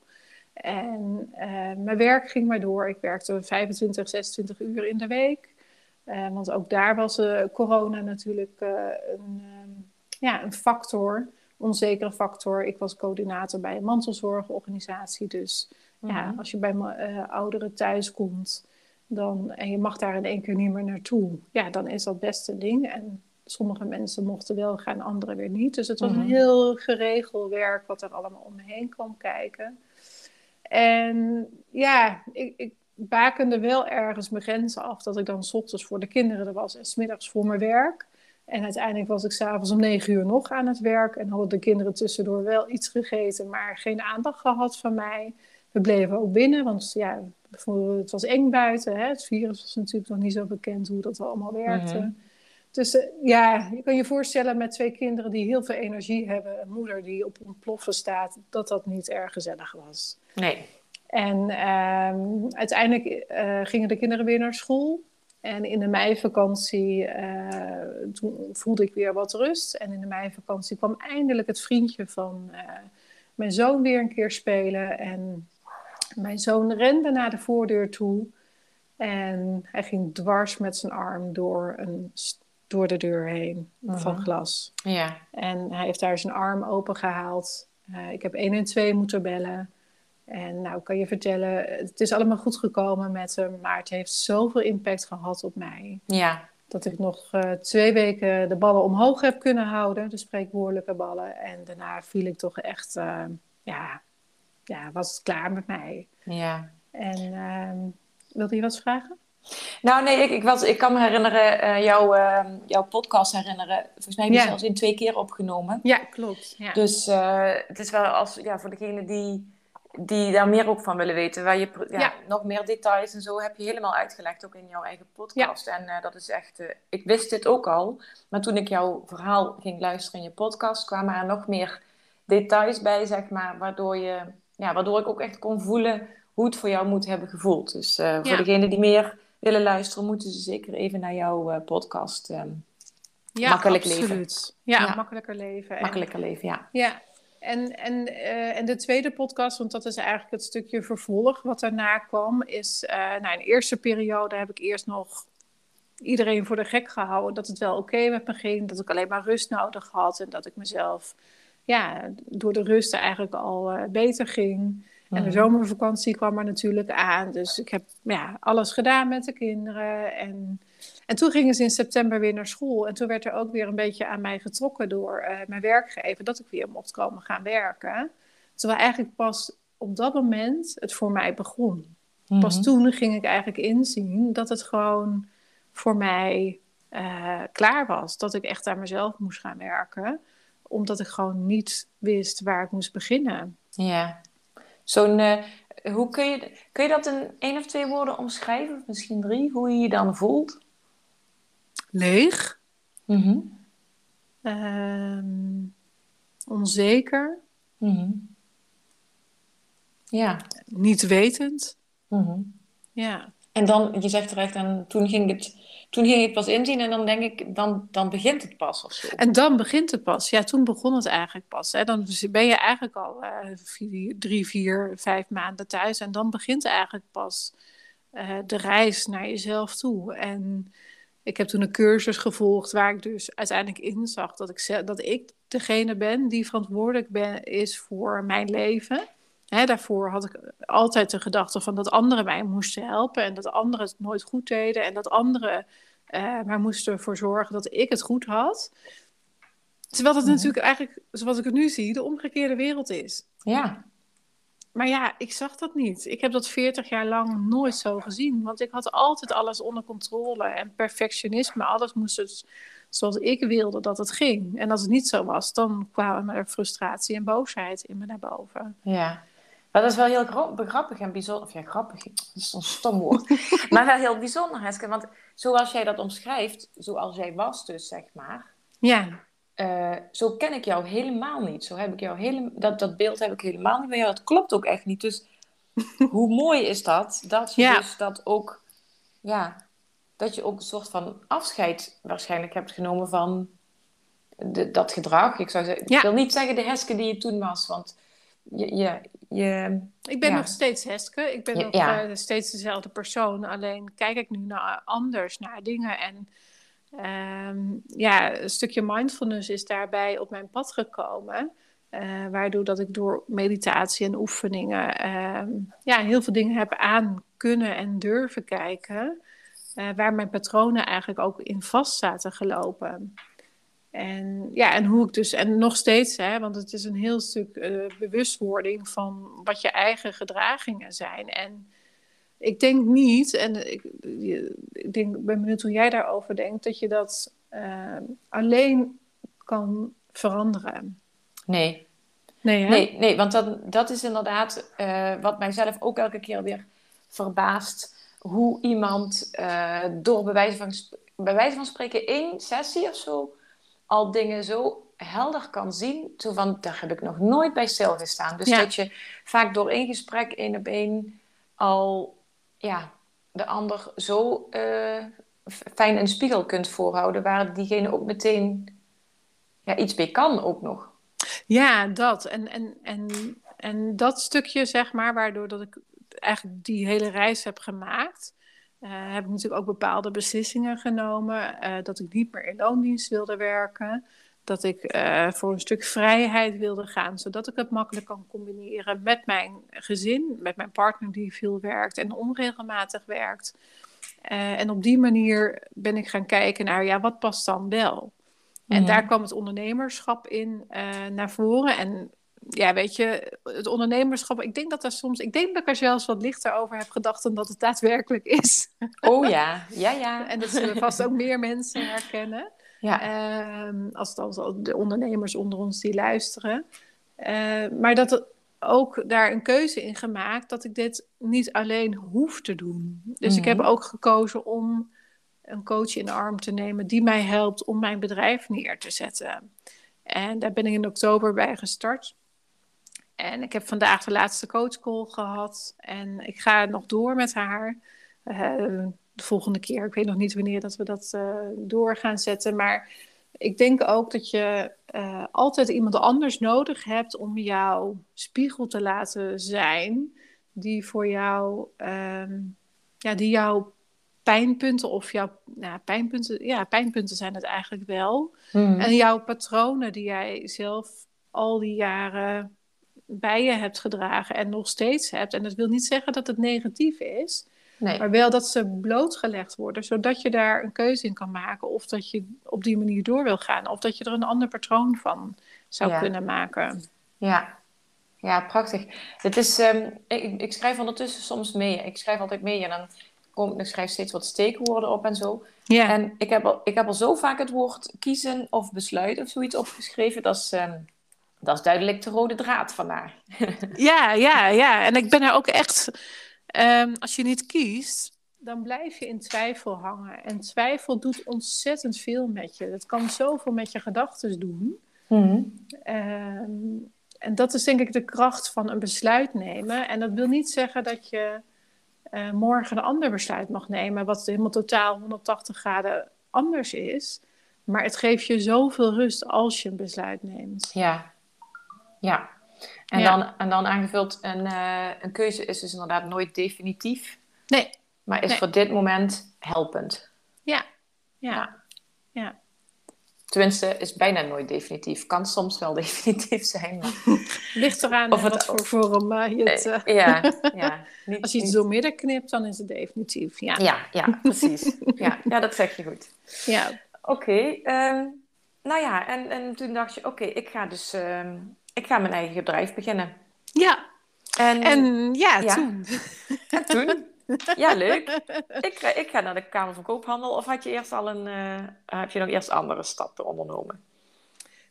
En uh, mijn werk ging maar door. Ik werkte vijfentwintig, zesentwintig uur in de week. Uh, want ook daar was uh, corona natuurlijk uh, een, um, ja, een factor. Onzekere factor. Ik was coördinator bij een mantelzorgorganisatie. Dus mm-hmm. ja, als je bij uh, ouderen thuis komt dan, en je mag daar in één keer niet meer naartoe. Ja, dan is dat best een ding. En sommige mensen mochten wel gaan, anderen weer niet. Dus het was mm-hmm. een heel geregeld werk wat er allemaal om me heen kwam kijken. En ja, ik, ik bakende wel ergens mijn grenzen af dat ik dan 's ochtends voor de kinderen er was en 's middags voor mijn werk. En uiteindelijk was ik 's avonds om negen uur nog aan het werk. En hadden de kinderen tussendoor wel iets gegeten, maar geen aandacht gehad van mij. We bleven ook binnen, want ja, het was eng buiten. Hè? Het virus was natuurlijk nog niet zo bekend hoe dat allemaal werkte. Mm-hmm. Dus ja, je kan je voorstellen met twee kinderen die heel veel energie hebben. Een moeder die op ontploffen staat, dat dat niet erg gezellig was. Nee. En um, uiteindelijk uh, gingen de kinderen weer naar school. En in de meivakantie, uh, toen voelde ik weer wat rust. En in de meivakantie kwam eindelijk het vriendje van uh, mijn zoon weer een keer spelen. En mijn zoon rende naar de voordeur toe. En hij ging dwars met zijn arm door, een, door de deur heen uh-huh. van glas. Ja. En hij heeft daar zijn arm opengehaald. Uh, ik heb één één twee moeten bellen. En nou, kan je vertellen, het is allemaal goed gekomen met hem, maar het heeft zoveel impact gehad op mij. Ja. Dat ik nog uh, twee weken de ballen omhoog heb kunnen houden, de spreekwoordelijke ballen. En daarna viel ik toch echt, uh, ja, ja, was het klaar met mij. Ja. En uh, wilde je wat vragen? Nou nee, ik, ik, was, ik kan me herinneren, uh, jou, uh, jouw podcast herinneren. Volgens mij heb je ja. zelfs in twee keer opgenomen. Ja, klopt. Ja. Dus uh, het is wel als, ja, voor degene die... die daar meer ook van willen weten. Waar je ja, ja. nog meer details en zo heb je helemaal uitgelegd. Ook in jouw eigen podcast. Ja. En uh, dat is echt... Uh, ik wist dit ook al. Maar toen ik jouw verhaal ging luisteren in je podcast... kwamen er nog meer details bij, zeg maar. Waardoor, je, ja, waardoor ik ook echt kon voelen hoe het voor jou moet hebben gevoeld. Dus uh, voor ja. degenen die meer willen luisteren... moeten ze zeker even naar jouw uh, podcast. Um, ja, Makkelijk absoluut. Leven. Ja, ja, Makkelijker Leven. Makkelijker Leven, ja. Ja. En, en, uh, en de tweede podcast, want dat is eigenlijk het stukje vervolg wat daarna kwam, is uh, nou, in de eerste periode heb ik eerst nog iedereen voor de gek gehouden. Dat het wel oké met me ging, dat ik alleen maar rust nodig had en dat ik mezelf ja, door de rust eigenlijk al uh, beter ging. Mm. En de zomervakantie kwam er natuurlijk aan, dus ik heb ja, alles gedaan met de kinderen en... En toen gingen ze in september weer naar school. En toen werd er ook weer een beetje aan mij getrokken door uh, mijn werkgever... dat ik weer mocht komen gaan werken. Terwijl eigenlijk pas op dat moment het voor mij begon. Mm-hmm. Pas toen ging ik eigenlijk inzien dat het gewoon voor mij uh, klaar was. Dat ik echt aan mezelf moest gaan werken. Omdat ik gewoon niet wist waar ik moest beginnen. Ja, zo'n... Uh... Hoe kun je, kun je dat in één of twee woorden omschrijven? Of misschien drie, hoe je je dan voelt? Leeg. Mm-hmm. Um, onzeker. Mm-hmm. Ja. Niet wetend. Mm-hmm. Ja. En dan, je zegt terecht, en toen ging het... Toen ging ik pas inzien en dan denk ik, dan, dan begint het pas of zo. En dan begint het pas. Ja, toen begon het eigenlijk pas. Hè. Dan ben je eigenlijk al uh, vier, drie, vier, vijf maanden thuis. En dan begint eigenlijk pas uh, de reis naar jezelf toe. En ik heb toen een cursus gevolgd waar ik dus uiteindelijk inzag dat ik, dat ik degene ben die verantwoordelijk ben, is voor mijn leven. He, daarvoor had ik altijd de gedachte van dat anderen mij moesten helpen... en dat anderen het nooit goed deden... en dat anderen uh, maar moesten ervoor zorgen dat ik het goed had. Terwijl dat mm-hmm. natuurlijk eigenlijk, zoals ik het nu zie, de omgekeerde wereld is. Ja. Maar ja, ik zag dat niet. Ik heb dat veertig jaar lang nooit zo gezien. Want ik had altijd alles onder controle. En perfectionisme, alles moest dus zoals ik wilde dat het ging. En als het niet zo was, dan kwamen er frustratie en boosheid in me naar boven. Ja, maar dat is wel heel gra- grappig en bijzonder. Of ja, grappig, dat is een stom woord. Maar wel heel bijzonder, Heske. Want zoals jij dat omschrijft, zoals jij was dus, zeg maar. Ja. Uh, zo ken ik jou helemaal niet. Zo heb ik jou hele, dat, dat beeld heb ik helemaal niet. Maar ja, dat klopt ook echt niet. Dus hoe mooi is dat? Dat je ja. dus dat ook... Ja, dat je ook een soort van afscheid waarschijnlijk hebt genomen van de, dat gedrag. Ik, zou zeggen, ja. ik wil niet zeggen de Heske die je toen was. Want je... je, je ik ben ja. nog steeds Heske. Ik ben ja, nog ja. Uh, steeds dezelfde persoon. Alleen kijk ik nu naar, anders naar dingen en... Um, ja, een stukje mindfulness is daarbij op mijn pad gekomen. Uh, waardoor dat ik door meditatie en oefeningen um, ja, heel veel dingen heb aan kunnen en durven kijken. Uh, waar mijn patronen eigenlijk ook in vast zaten gelopen. En, ja, en hoe ik dus, en nog steeds, hè, want het is een heel stuk uh, bewustwording van wat je eigen gedragingen zijn. En ik denk niet, en ik, ik denk, ben benieuwd hoe jij daarover denkt, dat je dat uh, alleen kan veranderen. Nee. Nee, hè? nee, nee want dat, dat is inderdaad uh, wat mijzelf ook elke keer weer verbaast. Hoe iemand uh, door bij wijze, van, bij wijze van spreken één sessie of zo al dingen zo helder kan zien. Zo van, daar heb ik nog nooit bij stilgestaan. Dus ja. dat je vaak door één gesprek één op één al... ja, de ander zo uh, fijn een spiegel kunt voorhouden... waar diegene ook meteen ja, iets mee kan ook nog. Ja, dat. En, en, en, en dat stukje, zeg maar, waardoor dat ik eigenlijk die hele reis heb gemaakt... Uh, heb ik natuurlijk ook bepaalde beslissingen genomen... Uh, dat ik niet meer in loondienst wilde werken... dat ik uh, voor een stuk vrijheid wilde gaan... zodat ik het makkelijk kan combineren met mijn gezin... met mijn partner die veel werkt en onregelmatig werkt. Uh, en op die manier ben ik gaan kijken naar... ja, wat past dan wel? Mm-hmm. En daar kwam het ondernemerschap in uh, naar voren. En ja, weet je, het ondernemerschap... ik denk dat daar soms... ik denk dat ik er zelfs wat lichter over heb gedacht... dan dat het daadwerkelijk is. Oh ja, ja, ja. En dat zullen vast ook meer mensen herkennen... Ja. Uh, althans de ondernemers onder ons die luisteren. Uh, maar dat er ook daar een keuze in gemaakt... dat ik dit niet alleen hoef te doen. Dus mm-hmm. ik heb ook gekozen om een coach in de arm te nemen... die mij helpt om mijn bedrijf neer te zetten. En daar ben ik in oktober bij gestart. En ik heb vandaag de laatste coachcall gehad. En ik ga nog door met haar... Uh, de volgende keer. Ik weet nog niet wanneer dat we dat uh, door gaan zetten. Maar ik denk ook dat je uh, altijd iemand anders nodig hebt... om jouw spiegel te laten zijn... die voor jou... Um, ja, die jouw pijnpunten of jouw... Nou, pijnpunten, ja, pijnpunten zijn het eigenlijk wel. Mm. En jouw patronen die jij zelf al die jaren bij je hebt gedragen... en nog steeds hebt. En dat wil niet zeggen dat het negatief is... Nee. Maar wel dat ze blootgelegd worden, zodat je daar een keuze in kan maken. Of dat je op die manier door wil gaan. Of dat je er een ander patroon van zou ja. kunnen maken. Ja, ja, prachtig. Het is, um, ik, ik schrijf ondertussen soms mee. Ik schrijf altijd mee en dan kom, ik schrijf steeds wat steekwoorden op en zo. Ja. En ik heb, al, ik heb al zo vaak het woord kiezen of besluiten of zoiets opgeschreven. Dat is... Um, dat is duidelijk de rode draad vandaag. Ja, ja, ja. En ik ben er ook echt... Um, als je niet kiest, dan blijf je in twijfel hangen. En twijfel doet ontzettend veel met je. Dat kan zoveel met je gedachten doen. Mm-hmm. Um, en dat is denk ik de kracht van een besluit nemen. En dat wil niet zeggen dat je uh, morgen een ander besluit mag nemen... wat helemaal totaal honderdtachtig graden anders is. Maar het geeft je zoveel rust als je een besluit neemt. Ja, ja. En, ja. dan, en dan aangevuld, een, uh, een keuze is dus inderdaad nooit definitief. Nee. Maar is nee. voor dit moment helpend. Ja. Ja. ja. ja. Tenminste, is bijna nooit definitief. Kan soms wel definitief zijn. Maar... Ligt eraan of het, wat voor vorm uh, je het... Uh... Ja, ja. Niet, als je het niet... zo midden knipt, dan is het definitief. Ja, ja, ja precies. ja. ja, dat zeg je goed. Ja. Oké. Okay, um, nou ja, en, en toen dacht je, oké, okay, ik ga dus uh, ik ga mijn eigen bedrijf beginnen. Ja. En, en ja, ja, toen. En toen. Ja, leuk. Ik, ik ga naar de Kamer van Koophandel. Of had je eerst al een, uh, heb je nog eerst andere stappen ondernomen?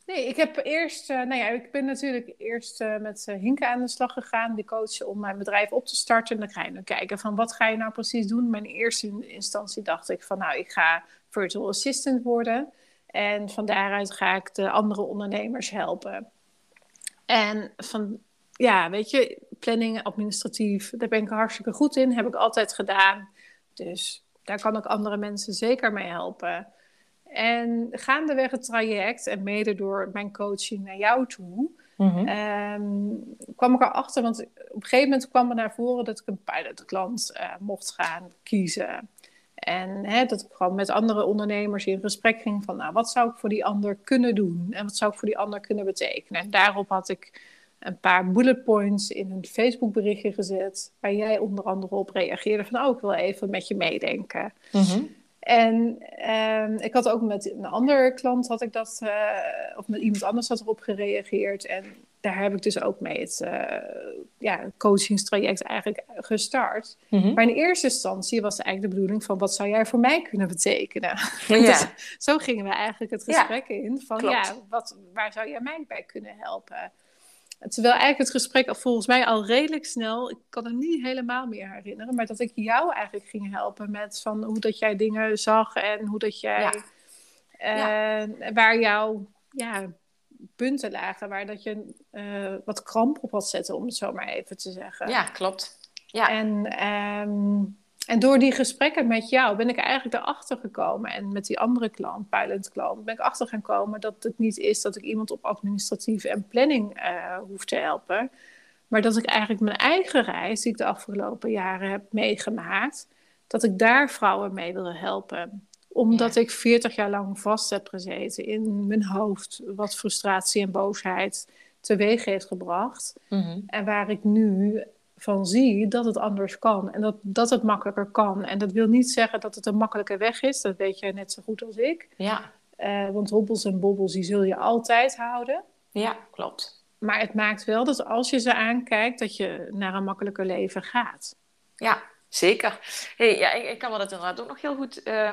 Nee, ik heb eerst, uh, nou ja, ik ben natuurlijk eerst uh, met uh, Hinke aan de slag gegaan, die coach, om mijn bedrijf op te starten. En dan ga je dan kijken van, wat ga je nou precies doen? Maar in eerste instantie dacht ik van, nou, ik ga virtual assistant worden. En van daaruit ga ik de andere ondernemers helpen. En van, ja, weet je, planning, administratief, daar ben ik hartstikke goed in. Heb ik altijd gedaan. Dus daar kan ik andere mensen zeker mee helpen. En gaandeweg het traject, en mede door mijn coaching naar jou toe, mm-hmm. um, kwam ik erachter, want op een gegeven moment kwam er naar voren dat ik een pilotklant uh, mocht gaan kiezen. En hè, dat ik gewoon met andere ondernemers in gesprek ging van, nou, wat zou ik voor die ander kunnen doen? En wat zou ik voor die ander kunnen betekenen? En daarop had ik een paar bullet points in een Facebook berichtje gezet, waar jij onder andere op reageerde van, oh, ik wil even met je meedenken. Mm-hmm. En um, ik had ook met een andere klant had ik dat, uh, of met iemand anders had erop gereageerd. En daar heb ik dus ook mee het uh, ja, coachingstraject eigenlijk gestart. Mm-hmm. Maar in eerste instantie was eigenlijk de bedoeling van, wat zou jij voor mij kunnen betekenen? Ja. Dus zo gingen we eigenlijk het gesprek ja, in van, klopt. ja, wat, waar zou jij mij bij kunnen helpen? Terwijl eigenlijk het gesprek volgens mij al redelijk snel, ik kan het niet helemaal meer herinneren, maar dat ik jou eigenlijk ging helpen met van hoe dat jij dingen zag en hoe dat jij, ja. Uh, ja. waar jouw ja, punten lagen, waar dat je uh, wat kramp op had zetten, om het zo maar even te zeggen. Ja, klopt. Ja. En, um, en door die gesprekken met jou ben ik eigenlijk erachter gekomen, en met die andere klant, pilot klant, ben ik achter gaan komen dat het niet is dat ik iemand op administratief en planning uh, hoef te helpen, maar dat ik eigenlijk mijn eigen reis, die ik de afgelopen jaren heb meegemaakt, dat ik daar vrouwen mee wil helpen. Omdat ja. ik veertig jaar lang vast heb gezeten in mijn hoofd, wat frustratie en boosheid teweeg heeft gebracht. Mm-hmm. En waar ik nu van zie dat het anders kan en dat, dat het makkelijker kan. En dat wil niet zeggen dat het een makkelijke weg is. Dat weet jij net zo goed als ik. Ja. Uh, want hobbels en bobbels, die zul je altijd houden. Ja, klopt. Maar het maakt wel dat als je ze aankijkt, dat je naar een makkelijker leven gaat. Ja, zeker. Hey, ja, ik, ik kan me dat inderdaad ook nog heel goed, Uh,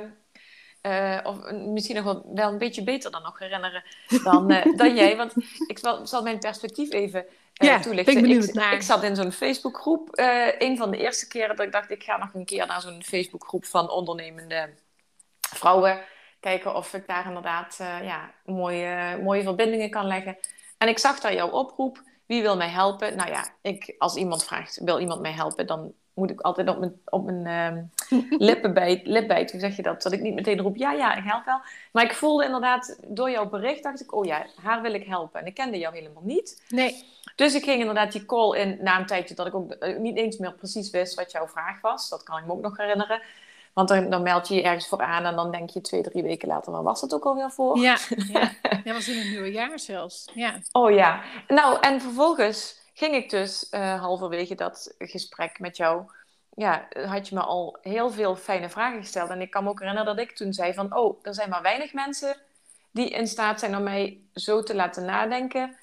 uh, of misschien nog wel, wel een beetje beter dan nog herinneren dan, uh, dan jij. Want ik zal, zal mijn perspectief even Ja, toelichten. Ben ik benieuwd naar. Ik, ik zat in zo'n Facebookgroep. Uh, een van de eerste keren dat ik dacht, ik ga nog een keer naar zo'n Facebookgroep van ondernemende vrouwen. Kijken of ik daar inderdaad uh, ja, mooie, mooie verbindingen kan leggen. En ik zag daar jouw oproep. Wie wil mij helpen? Nou ja, ik, als iemand vraagt, wil iemand mij helpen? Dan moet ik altijd op mijn, op mijn uh, lippen bij, lip bijten. Hoe zeg je dat? Dat ik niet meteen roep, ja, ja, ik help wel. Maar ik voelde inderdaad, door jouw bericht dacht ik, oh ja, haar wil ik helpen. En ik kende jou helemaal niet. Nee. Dus ik ging inderdaad die call in na een tijdje dat ik ook niet eens meer precies wist wat jouw vraag was. Dat kan ik me ook nog herinneren. Want dan, dan meld je je ergens voor aan en dan denk je twee, drie weken later, waar was dat ook alweer voor? Ja, ja. Dat was in het nieuwe jaar zelfs. Ja. Oh ja. Nou, en vervolgens ging ik dus uh, halverwege dat gesprek met jou, ja, had je me al heel veel fijne vragen gesteld. En ik kan me ook herinneren dat ik toen zei van, oh, er zijn maar weinig mensen die in staat zijn om mij zo te laten nadenken.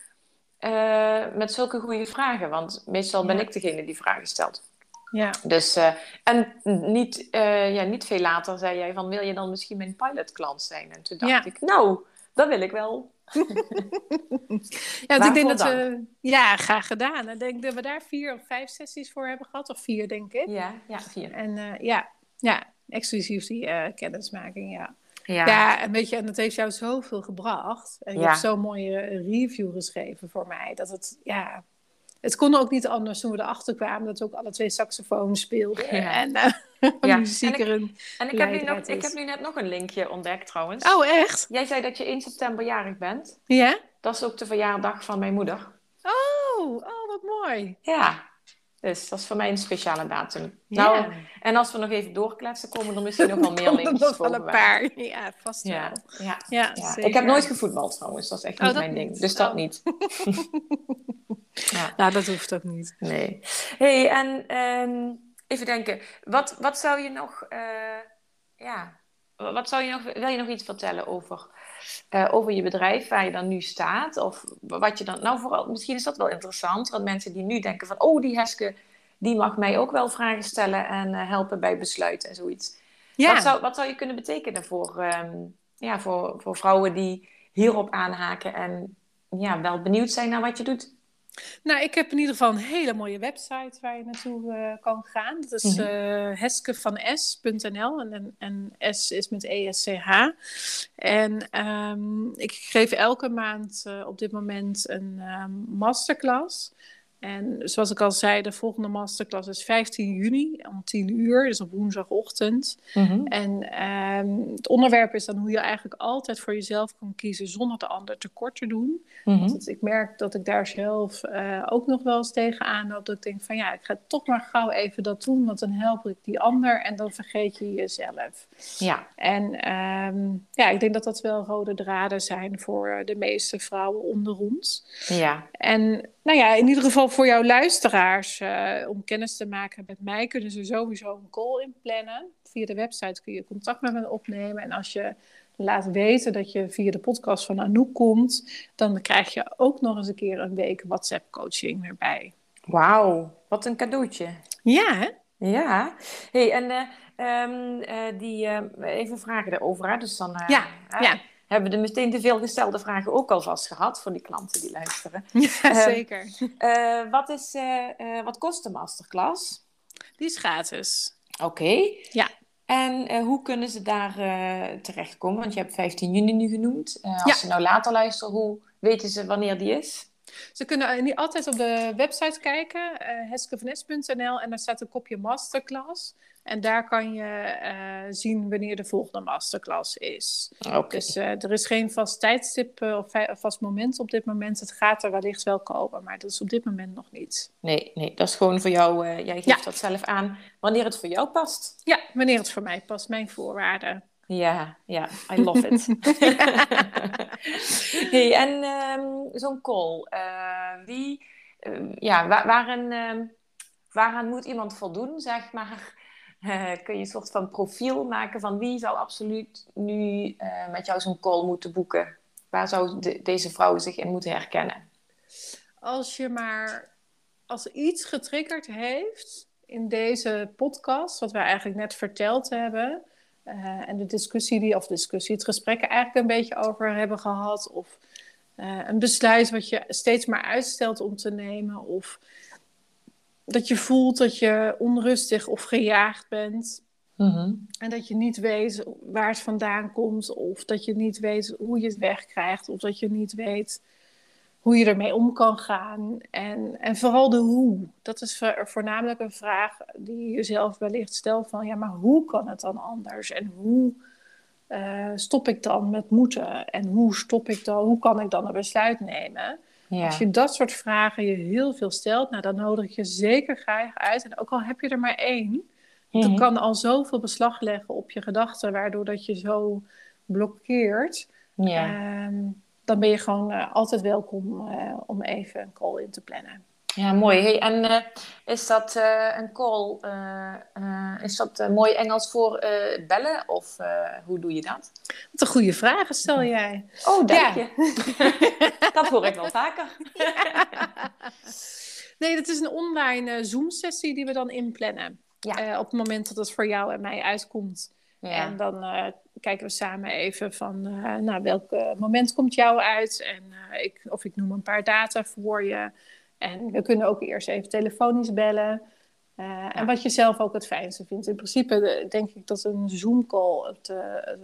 Uh, met zulke goede vragen. Want meestal ben ja. ik degene die vragen stelt. Ja. Dus, uh, en niet, uh, ja, niet veel later zei jij van, wil je dan misschien mijn pilotklant zijn? En toen dacht ja. ik, nou, dat wil ik wel. Ja, want ik denk dat we, ja, graag gedaan. Ik denk dat we daar vier of vijf sessies voor hebben gehad. Of vier, denk ik. Ja, ja vier. En uh, ja, ja, exclusief die uh, kennismaking, ja. Ja. ja, en weet je, en dat heeft jou zoveel gebracht. En je ja. hebt zo'n mooie review geschreven voor mij. Dat het, ja, het kon ook niet anders toen we erachter kwamen dat we ook alle twee saxofoon speelden. Ja. En uh, ja. muziek er een En, ik, en ik, heb nu nog, ik heb nu net nog een linkje ontdekt trouwens. Oh, echt? Jij zei dat je eerste september jarig bent. Ja? Dat is ook de verjaardag van mijn moeder. Oh, oh wat mooi. Ja. Dus dat is voor mij een speciale datum. Nou, ja. En als we nog even doorkletsen, komen er misschien nog wel meer linkjes voor. Nog wel een paar. Ja, vast wel. Ja, ja, ja, ja. Ik heb nooit gevoetbald trouwens. Dat is echt oh, niet mijn niet. ding. Dus oh. dat niet. ja. Nou, dat hoeft ook niet. Nee. Hey, en um, even denken. Wat, wat zou je nog... Uh, ja, Wat zou je nog, wil je nog iets vertellen over, uh, over je bedrijf, waar je dan nu staat? Of wat je dan, nou vooral, misschien is dat wel interessant, want mensen die nu denken van, oh, die Heske, die mag mij ook wel vragen stellen en uh, helpen bij besluiten en zoiets. Ja. Wat zou, wat zou je kunnen betekenen voor, um, ja, voor, voor vrouwen die hierop aanhaken en ja, wel benieuwd zijn naar wat je doet? Nou, ik heb in ieder geval een hele mooie website waar je naartoe uh, kan gaan. Dat is uh, heskevans punt n l en, en, en S is met E S C H. En um, ik geef elke maand uh, op dit moment een um, masterclass. En zoals ik al zei, de volgende masterclass is vijftien juni om tien uur, dus op woensdagochtend. Mm-hmm. En um, het onderwerp is dan hoe je eigenlijk altijd voor jezelf kan kiezen zonder de ander tekort te doen. Mm-hmm. Want ik merk dat ik daar zelf uh, ook nog wel eens tegenaan loop. Dat ik denk van ja, ik ga toch maar gauw even dat doen, want dan help ik die ander en dan vergeet je jezelf. Ja. En um, ja, ik denk dat dat wel rode draden zijn voor de meeste vrouwen onder ons. Ja. En nou ja, in ieder geval voor jouw luisteraars, uh, om kennis te maken met mij, kunnen ze sowieso een call inplannen. Via de website kun je contact met me opnemen. En als je laat weten dat je via de podcast van Anouk komt, dan krijg je ook nog eens een keer een week WhatsApp-coaching erbij. Wauw, wat een cadeautje. Ja, hè? Ja. Hey, en uh, um, uh, die, uh, even vragen daarover, hè? Dus dan, uh, ja, uh, ja. Hebben we de meteen te veel gestelde vragen ook alvast gehad voor die klanten die luisteren. Ja, zeker. Uh, uh, wat, is, uh, uh, wat kost de masterclass? Die is gratis. Oké. Okay. Ja. En uh, hoe kunnen ze daar uh, terechtkomen? Want je hebt vijftien juni nu genoemd. Uh, als ja. ze nou later luisteren, hoe weten ze wanneer die is? Ze kunnen altijd op de website kijken, uh, heskevans punt n l, en daar staat een kopje masterclass. En daar kan je uh, zien wanneer de volgende masterclass is. Okay. Dus uh, er is geen vast tijdstip uh, of vi- vast moment op dit moment. Het gaat er wellicht wel komen, maar dat is op dit moment nog niet. Nee, nee, dat is gewoon voor jou. Uh, jij geeft ja. dat zelf aan wanneer het voor jou past. Ja, wanneer het voor mij past, mijn voorwaarden. Ja, ja, I love it. Hey, en um, zo'n call, uh, wie, um, ja, wa- waarin, um, waaraan moet iemand voldoen, zeg maar? Uh, kun je een soort van profiel maken van wie zou absoluut nu uh, met jou zo'n call moeten boeken? Waar zou de, deze vrouw zich in moeten herkennen? Als je maar, als iets getriggerd heeft in deze podcast, wat wij eigenlijk net verteld hebben. Uh, en de discussie, die, of discussie, het gesprek eigenlijk een beetje over hebben gehad. Of uh, een besluit wat je steeds maar uitstelt om te nemen. Of dat je voelt dat je onrustig of gejaagd bent. Mm-hmm. En dat je niet weet waar het vandaan komt. Of dat je niet weet hoe je het wegkrijgt. Of dat je niet weet hoe je ermee om kan gaan. En, en vooral de hoe. Dat is voornamelijk een vraag die je jezelf wellicht stelt van ja, maar hoe kan het dan anders? En hoe uh, stop ik dan met moeten? En hoe stop ik dan? Hoe kan ik dan een besluit nemen? Ja. Als je dat soort vragen je heel veel stelt, nou, dan nodig ik je zeker graag uit. En ook al heb je er maar één, mm-hmm. dat kan al zoveel beslag leggen op je gedachten, waardoor dat je zo blokkeert. Ja. Um, Dan ben je gewoon uh, altijd welkom uh, om even een call in te plannen. Ja, mooi. Hey, en uh, is dat uh, een call, uh, uh, is dat uh, mooi Engels voor uh, bellen? Of uh, hoe doe je dat? Wat een goede vraag stel jij. Oh, dank je. Ja. Dat hoor ik wel vaker. Ja. Nee, dat is een online uh, Zoom-sessie die we dan inplannen. Ja. Uh, op het moment dat het voor jou en mij uitkomt. Ja. En dan uh, kijken we samen even van, uh, nou, welk uh, moment komt jou uit? En uh, ik, of ik noem een paar data voor je. En we kunnen ook eerst even telefonisch bellen. Uh, ja. En wat je zelf ook het fijnste vindt. In principe de, denk ik dat een Zoom-call het, uh,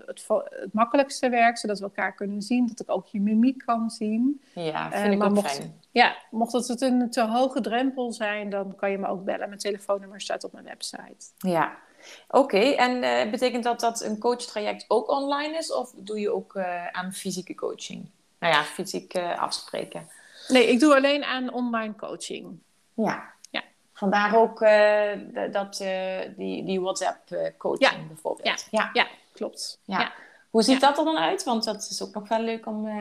het, het makkelijkste werkt. Zodat we elkaar kunnen zien. Dat ik ook je mimiek kan zien. Ja, vind uh, ik maar ook mocht, fijn. Ja, mocht dat het een te hoge drempel zijn, dan kan je me ook bellen. Mijn telefoonnummer staat op mijn website. Ja. Oké, okay, en uh, betekent dat dat een coachtraject ook online is? Of doe je ook uh, aan fysieke coaching? Nou ja, fysiek uh, afspreken. Nee, ik doe alleen aan online coaching. Ja, ja. Vandaar ook uh, dat, uh, die, die WhatsApp coaching ja. bijvoorbeeld. Ja, ja. ja klopt. Ja. Ja. Hoe ziet ja. dat er dan uit? Want dat is ook nog wel leuk om uh,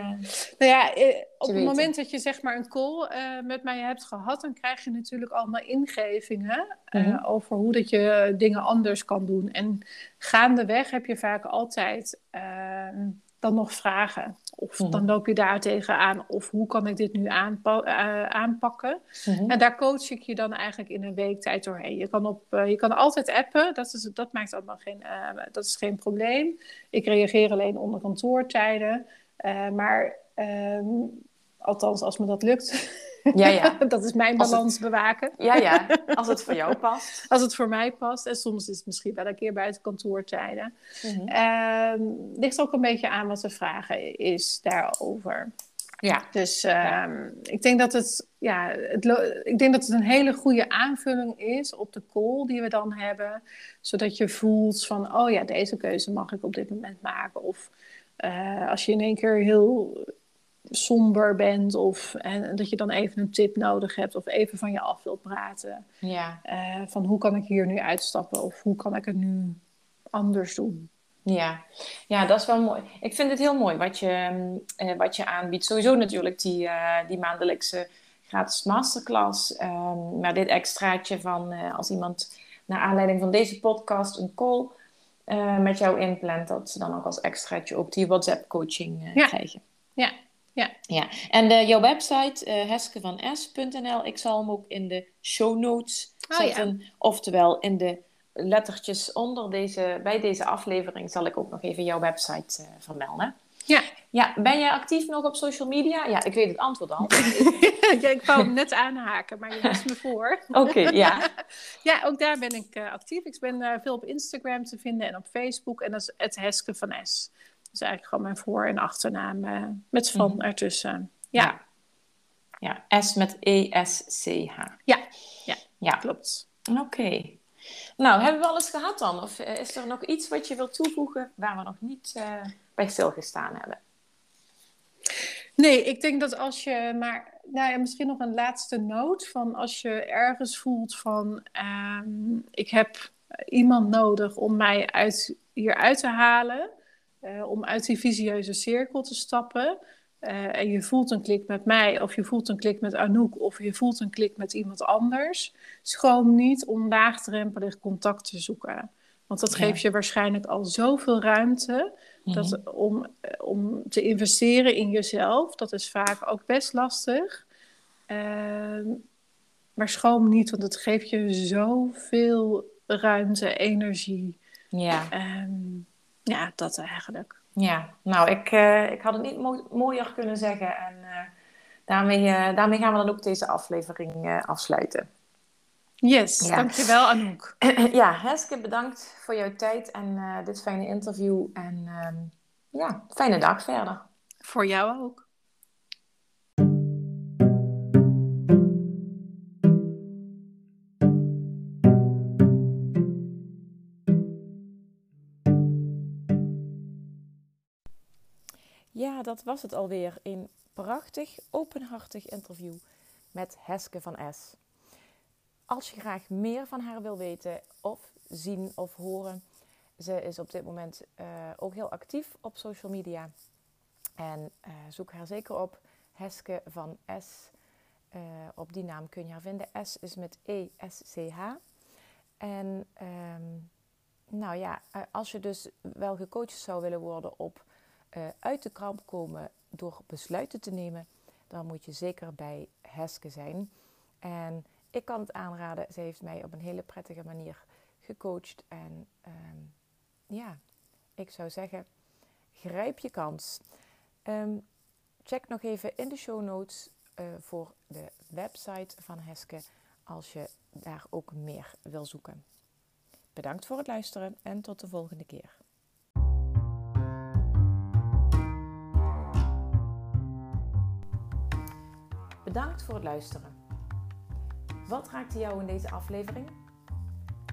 Nou ja, eh, op het moment dat je zeg maar een call uh, met mij hebt gehad, dan krijg je natuurlijk allemaal ingevingen mm-hmm. uh, over hoe dat je dingen anders kan doen. En gaandeweg heb je vaak altijd uh, dan nog vragen. Of mm-hmm. dan loop je daar tegenaan. Of hoe kan ik dit nu aanpa- uh, aanpakken? Mm-hmm. En daar coach ik je dan eigenlijk in een week tijd doorheen. Je kan, op, uh, je kan altijd appen. Dat, is, dat maakt allemaal geen, uh, dat is geen probleem. Ik reageer alleen onder kantoortijden. Uh, maar um, althans, als me dat lukt. Ja, ja. Dat is mijn balans het, bewaken. Ja, ja. Als het voor jou past. Als het voor mij past. En soms is het misschien wel een keer buiten kantoortijden. Mm-hmm. Uh, ligt ook een beetje aan wat de vraag is daarover. Ja. Dus uh, ja. ik denk dat het, ja, het lo- ik denk dat het een hele goede aanvulling is op de call die we dan hebben. Zodat je voelt van, oh ja, deze keuze mag ik op dit moment maken. Of uh, als je in één keer heel somber bent of en dat je dan even een tip nodig hebt of even van je af wilt praten. Ja. Uh, van hoe kan ik hier nu uitstappen of hoe kan ik het nu anders doen? Ja, ja, dat is wel mooi. Ik vind het heel mooi wat je, uh, wat je aanbiedt. Sowieso natuurlijk die, uh, die maandelijkse gratis masterclass. Uh, maar dit extraatje van uh, als iemand naar aanleiding van deze podcast een call uh, met jou inplant, dat ze dan ook als extraatje ook die WhatsApp coaching uh, ja. krijgen. Ja. Ja. ja, en uh, jouw website, uh, heske van s punt n l, ik zal hem ook in de show notes oh, zetten. Ja. Oftewel, in de lettertjes onder deze, bij deze aflevering zal ik ook nog even jouw website uh, vermelden. Ja. ja. Ben jij actief nog op social media? Ja, ik weet het antwoord al. ja, ik wou hem net aanhaken, maar je wist me voor. Oké, okay, ja. ja, ook daar ben ik uh, actief. Ik ben uh, veel op Instagram te vinden en op Facebook. En dat is het Heske van S. Dus eigenlijk gewoon mijn voor- en achternaam uh, met van mm-hmm. ertussen. Ja. ja. Ja, S met E S C H. Ja, ja, ja. klopt. Oké. Okay. Nou, hebben we alles gehad dan? Of uh, is er nog iets wat je wilt toevoegen waar we nog niet uh, bij stilgestaan hebben? Nee, ik denk dat als je maar... Nou ja, misschien nog een laatste noot van als je ergens voelt van... Uh, ik heb iemand nodig om mij uit, hieruit te halen... Uh, om uit die visieuze cirkel te stappen. Uh, en je voelt een klik met mij, of je voelt een klik met Anouk, of je voelt een klik met iemand anders. Schroom niet om laagdrempelig contact te zoeken. Want dat geeft ja. je waarschijnlijk al zoveel ruimte dat, mm-hmm. om, om te investeren in jezelf. Dat is vaak ook best lastig. Uh, maar schroom niet, want het geeft je zoveel ruimte, energie. Ja. Um, Ja, dat eigenlijk. Ja, nou, ik, uh, ik had het niet mo- mooier kunnen zeggen. En uh, daarmee, uh, daarmee gaan we dan ook deze aflevering uh, afsluiten. Yes, ja. Dankjewel Anouk. ja, Heske, bedankt voor jouw tijd en uh, dit fijne interview. En um, ja, fijne dag verder. Voor jou ook. Ja, dat was het alweer. Een prachtig, openhartig interview met Heske van S. Als je graag meer van haar wil weten of zien of horen. Ze is op dit moment uh, ook heel actief op social media. En uh, zoek haar zeker op. Heske van S. Uh, op die naam kun je haar vinden. S is met E S C H. En um, nou ja, als je dus wel gecoacht zou willen worden op... Uh, uit de kramp komen door besluiten te nemen, dan moet je zeker bij Heske zijn. En ik kan het aanraden, ze heeft mij op een hele prettige manier gecoacht. En um, ja, ik zou zeggen, grijp je kans. Um, check nog even in de show notes uh, voor de website van Heske, als je daar ook meer wil zoeken. Bedankt voor het luisteren en tot de volgende keer. Bedankt voor het luisteren. Wat raakte jou in deze aflevering?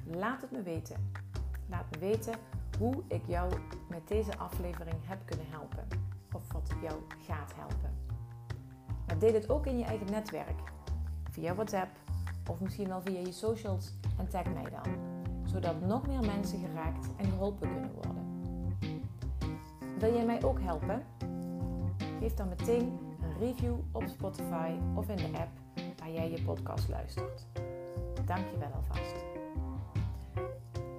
Laat het me weten. Laat me weten hoe ik jou met deze aflevering heb kunnen helpen. Of wat jou gaat helpen. Maar deel het ook in je eigen netwerk. Via WhatsApp of misschien wel via je socials en tag mij dan. Zodat nog meer mensen geraakt en geholpen kunnen worden. Wil jij mij ook helpen? Geef dan meteen een review op Spotify of in de app waar jij je podcast luistert. Dank je wel alvast.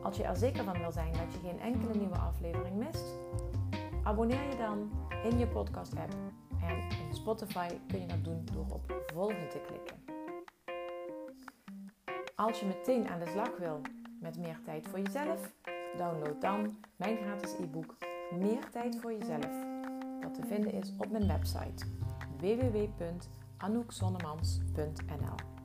Als je er zeker van wil zijn dat je geen enkele nieuwe aflevering mist, abonneer je dan in je podcast-app. En in Spotify kun je dat doen door op volgen te klikken. Als je meteen aan de slag wil met meer tijd voor jezelf, download dan mijn gratis e-book Meer tijd voor jezelf, dat te vinden is op mijn website double-u double-u double-u punt anouk zonnemans punt n l.